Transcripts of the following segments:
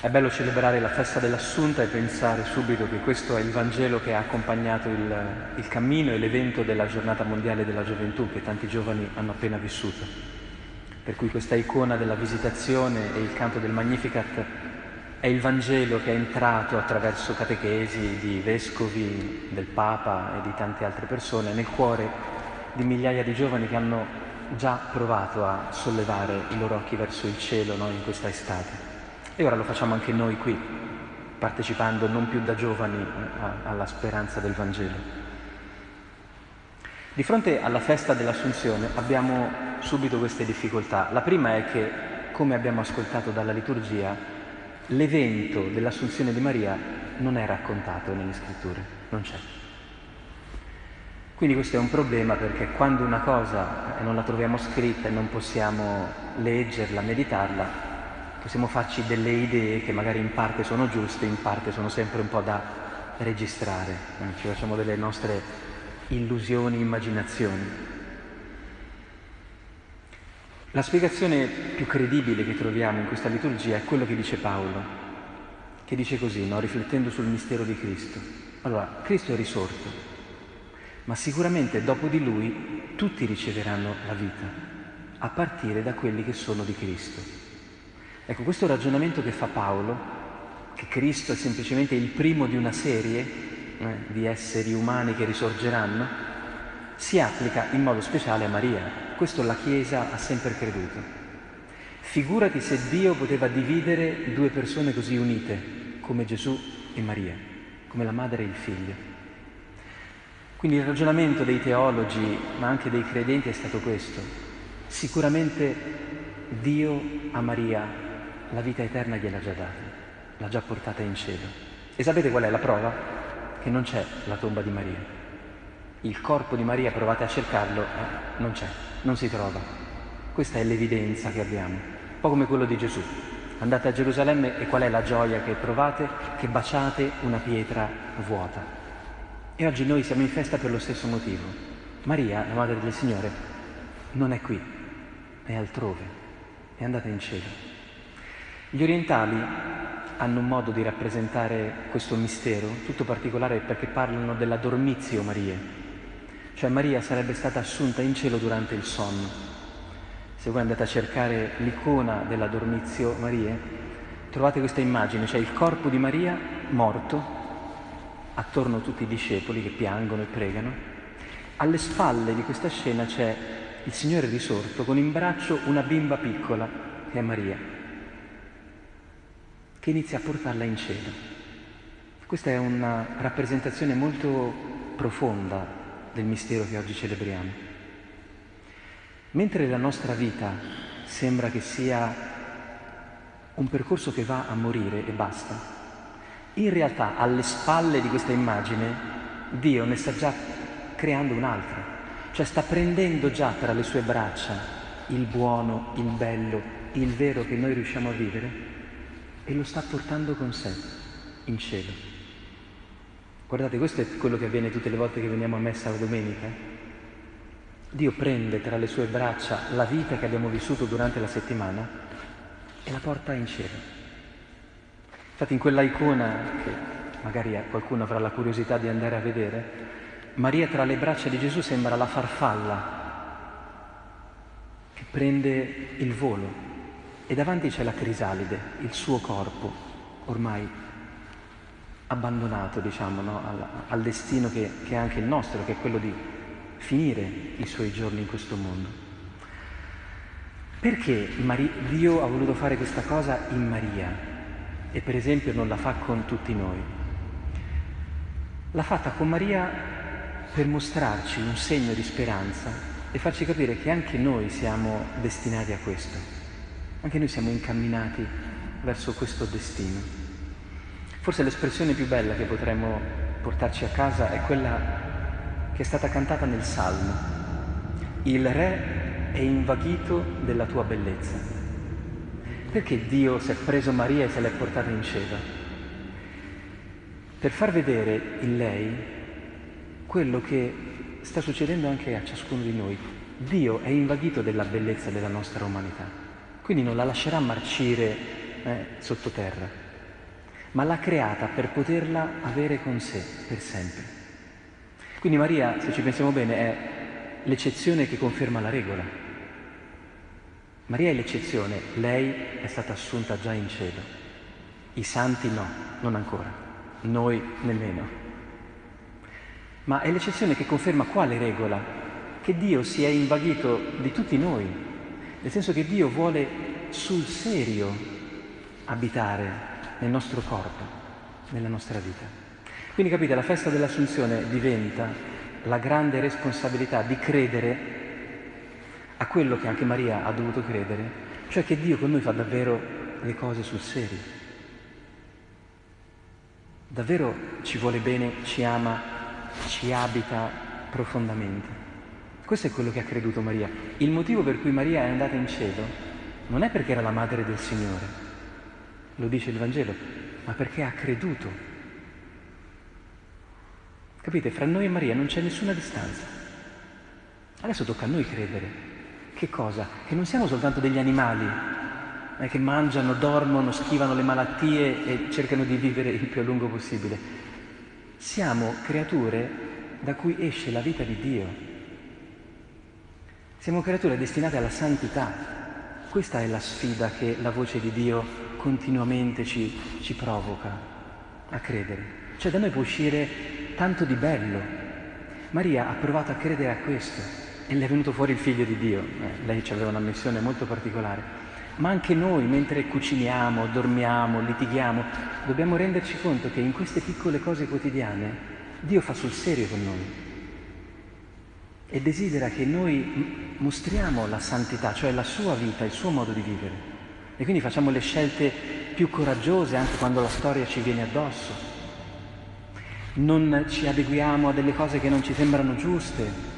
È bello celebrare la festa dell'Assunta e pensare subito che questo è il Vangelo che ha accompagnato il cammino e l'evento della Giornata Mondiale della Gioventù che tanti giovani hanno appena vissuto. Per cui questa icona della Visitazione e il canto del Magnificat è il Vangelo che è entrato attraverso catechesi di vescovi, del Papa e di tante altre persone nel cuore di migliaia di giovani che hanno già provato a sollevare i loro occhi verso il cielo, no, in questa estate. E ora lo facciamo anche noi qui, partecipando non più da giovani alla speranza del Vangelo. Di fronte alla festa dell'Assunzione abbiamo subito queste difficoltà. La prima è che, come abbiamo ascoltato dalla liturgia, l'evento dell'Assunzione di Maria non è raccontato nelle Scritture, non c'è. Quindi questo è un problema, perché quando una cosa non la troviamo scritta e non possiamo leggerla, meditarla, possiamo farci delle idee che magari in parte sono giuste, in parte sono sempre un po' da registrare, ci facciamo delle nostre illusioni, immaginazioni. La spiegazione più credibile che troviamo in questa liturgia è quello che dice Paolo, che dice così, no? Riflettendo sul mistero di Cristo. Allora, Cristo è risorto, ma sicuramente dopo di Lui tutti riceveranno la vita, a partire da quelli che sono di Cristo. Ecco, questo ragionamento che fa Paolo, che Cristo è semplicemente il primo di una serie di esseri umani che risorgeranno, si applica in modo speciale a Maria. Questo la Chiesa ha sempre creduto. Figurati se Dio poteva dividere due persone così unite, come Gesù e Maria, come la madre e il figlio. Quindi il ragionamento dei teologi, ma anche dei credenti, è stato questo. Sicuramente Dio a Maria la vita eterna gliel'ha già data, l'ha già portata in cielo. E sapete qual è la prova? Che non c'è la tomba di Maria. Il corpo di Maria, provate a cercarlo, non c'è, non si trova. Questa è l'evidenza che abbiamo, un po' come quello di Gesù. Andate a Gerusalemme e qual è la gioia che provate? Che baciate una pietra vuota. E oggi noi siamo in festa per lo stesso motivo. Maria, la madre del Signore, non è qui, è altrove, è andata in cielo. Gli orientali hanno un modo di rappresentare questo mistero, tutto particolare, perché parlano della dormitio Maria, cioè Maria sarebbe stata assunta in cielo durante il sonno. Se voi andate a cercare l'icona della dormitio Maria, trovate questa immagine, cioè il corpo di Maria morto, attorno a tutti i discepoli che piangono e pregano. Alle spalle di questa scena c'è il Signore risorto con in braccio una bimba piccola, che è Maria, che inizia a portarla in cielo. Questa è una rappresentazione molto profonda del mistero che oggi celebriamo. Mentre la nostra vita sembra che sia un percorso che va a morire e basta, in realtà alle spalle di questa immagine Dio ne sta già creando un'altra, cioè sta prendendo già tra le sue braccia il buono, il bello, il vero che noi riusciamo a vivere e lo sta portando con sé in cielo. Guardate, questo è quello che avviene tutte le volte che veniamo a messa la domenica. Dio prende tra le sue braccia la vita che abbiamo vissuto durante la settimana e la porta in cielo. Infatti in quella icona, che magari qualcuno avrà la curiosità di andare a vedere, Maria tra le braccia di Gesù sembra la farfalla che prende il volo e davanti c'è la crisalide, il suo corpo ormai abbandonato, diciamo, no? al destino che è anche il nostro, che è quello di finire i suoi giorni in questo mondo. Perché Dio ha voluto fare questa cosa in Maria e per esempio non la fa con tutti noi? L'ha fatta con Maria per mostrarci un segno di speranza e farci capire che anche noi siamo destinati a questo, anche noi siamo incamminati verso questo destino. Forse l'espressione più bella che potremmo portarci a casa è quella che è stata cantata nel Salmo: il Re è invaghito della tua bellezza. Perché Dio si è preso Maria e se l'è portata in cielo? Per far vedere in lei quello che sta succedendo anche a ciascuno di noi. Dio è invaghito della bellezza della nostra umanità, quindi non la lascerà marcire sottoterra, ma l'ha creata per poterla avere con sé per sempre. Quindi Maria, se ci pensiamo bene, è l'eccezione che conferma la regola. Maria è l'eccezione, lei è stata assunta già in cielo. I santi no, non ancora, noi nemmeno. Ma è l'eccezione che conferma quale regola? Che Dio si è invaghito di tutti noi, nel senso che Dio vuole sul serio abitare nel nostro corpo, nella nostra vita. Quindi capite, la festa dell'Assunzione diventa la grande responsabilità di credere a quello che anche Maria ha dovuto credere, cioè che Dio con noi fa davvero le cose sul serio. Davvero ci vuole bene, ci ama, ci abita profondamente. Questo è quello che ha creduto Maria. Il motivo per cui Maria è andata in cielo non è perché era la madre del Signore, lo dice il Vangelo, ma perché ha creduto. Capite, fra noi e Maria non c'è nessuna distanza. Adesso tocca a noi credere. Che cosa? Che non siamo soltanto degli animali, ma che mangiano, dormono, schivano le malattie e cercano di vivere il più a lungo possibile. Siamo creature da cui esce la vita di Dio. Siamo creature destinate alla santità. Questa è la sfida che la voce di Dio continuamente ci provoca a credere. Cioè da noi può uscire tanto di bello. Maria ha provato a credere a questo e le è venuto fuori il Figlio di Dio. Lei ci aveva una missione molto particolare. Ma anche noi, mentre cuciniamo, dormiamo, litighiamo, dobbiamo renderci conto che in queste piccole cose quotidiane Dio fa sul serio con noi. E desidera che noi mostriamo la santità, cioè la sua vita, il suo modo di vivere. E quindi facciamo le scelte più coraggiose anche quando la storia ci viene addosso. Non ci adeguiamo a delle cose che non ci sembrano giuste.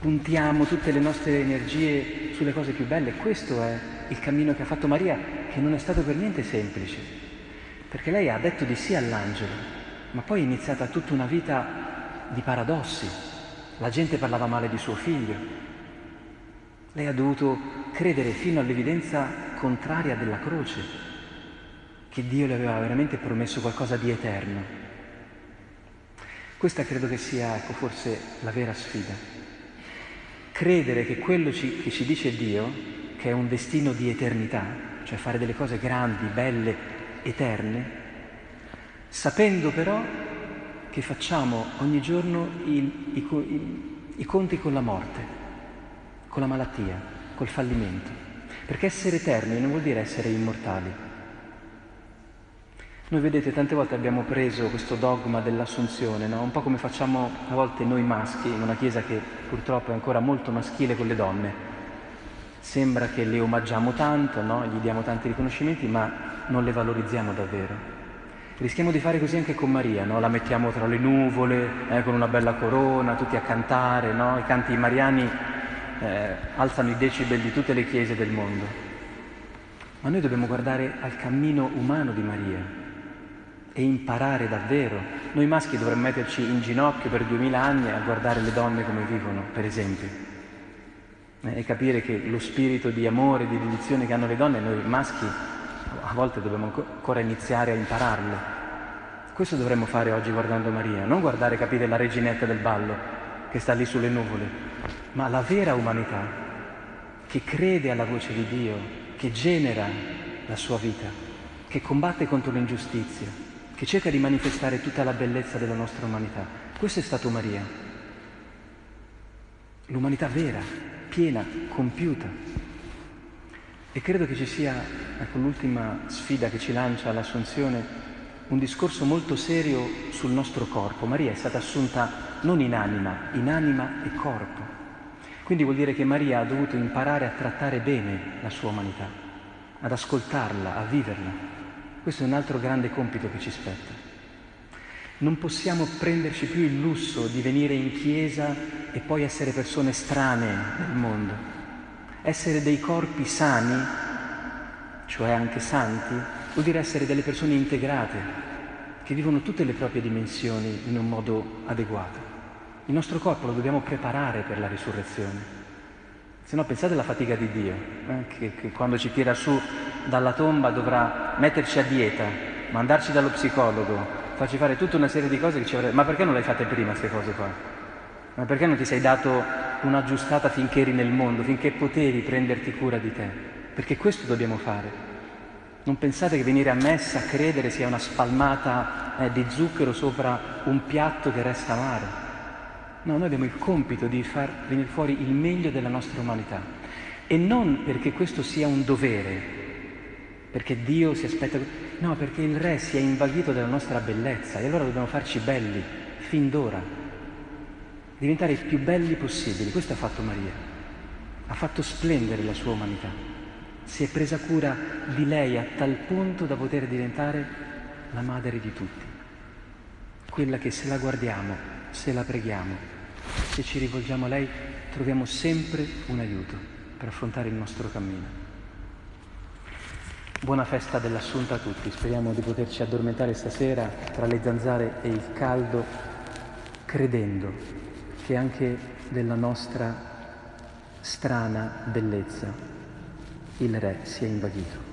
Puntiamo tutte le nostre energie sulle cose più belle. Questo è il cammino che ha fatto Maria, che non è stato per niente semplice. Perché lei ha detto di sì all'angelo, ma poi è iniziata tutta una vita di paradossi. La gente parlava male di suo figlio. Lei ha dovuto credere fino all'evidenza contraria della croce, che Dio le aveva veramente promesso qualcosa di eterno. Questa credo che sia, ecco, forse la vera sfida. Credere che quello che ci dice Dio, che è un destino di eternità, cioè fare delle cose grandi, belle, eterne, sapendo però che facciamo ogni giorno i conti con la morte, con la malattia, col fallimento. Perché essere eterni non vuol dire essere immortali. Noi, vedete, tante volte abbiamo preso questo dogma dell'assunzione, no? Un po' come facciamo a volte noi maschi, in una chiesa che purtroppo è ancora molto maschile con le donne. Sembra che le omaggiamo tanto, no? Gli diamo tanti riconoscimenti, ma non le valorizziamo davvero. Rischiamo di fare così anche con Maria, no? La mettiamo tra le nuvole, con una bella corona, tutti a cantare, no? I canti mariani alzano i decibel di tutte le chiese del mondo. Ma noi dobbiamo guardare al cammino umano di Maria e imparare davvero. Noi maschi dovremmo metterci in ginocchio per 2000 anni a guardare le donne come vivono, per esempio, e capire che lo spirito di amore, di dedizione che hanno le donne, noi maschi a volte dobbiamo ancora iniziare a impararlo. Questo dovremmo fare oggi guardando Maria, non guardare, capire, la reginetta del ballo che sta lì sulle nuvole, ma la vera umanità che crede alla voce di Dio, che genera la sua vita, che combatte contro l'ingiustizia, che cerca di manifestare tutta la bellezza della nostra umanità. Questo è stato Maria, l'umanità vera, piena, compiuta. E credo che ci sia, ecco, l'ultima sfida che ci lancia l'Assunzione, un discorso molto serio sul nostro corpo. Maria è stata assunta non in anima e corpo. Quindi vuol dire che Maria ha dovuto imparare a trattare bene la sua umanità, ad ascoltarla, a viverla. Questo è un altro grande compito che ci spetta. Non possiamo prenderci più il lusso di venire in chiesa e poi essere persone estranee nel mondo. Essere dei corpi sani, cioè anche santi, vuol dire essere delle persone integrate, che vivono tutte le proprie dimensioni in un modo adeguato. Il nostro corpo lo dobbiamo preparare per la risurrezione. Se no, pensate alla fatica di Dio, che quando ci tira su dalla tomba dovrà metterci a dieta, mandarci dallo psicologo, farci fare tutta una serie di cose che ci avrebbe... Ma perché non le hai fatte prima queste cose qua? Ma perché non ti sei dato una giustata finché eri nel mondo, finché potevi prenderti cura di te? Perché questo dobbiamo fare. Non pensate che venire a messa, a credere, sia una spalmata di zucchero sopra un piatto che resta amaro. No, noi abbiamo il compito di far venire fuori il meglio della nostra umanità. E non perché questo sia un dovere, perché Dio si aspetta... No, perché il Re si è invaghito della nostra bellezza e allora dobbiamo farci belli, fin d'ora. Diventare i più belli possibili. Questo ha fatto Maria. Ha fatto splendere la sua umanità. Si è presa cura di lei a tal punto da poter diventare la madre di tutti. Quella che se la guardiamo... se la preghiamo, se ci rivolgiamo a lei, troviamo sempre un aiuto per affrontare il nostro cammino. Buona festa dell'Assunta a tutti, speriamo di poterci addormentare stasera tra le zanzare e il caldo, credendo che anche della nostra strana bellezza il Re si è invaghito.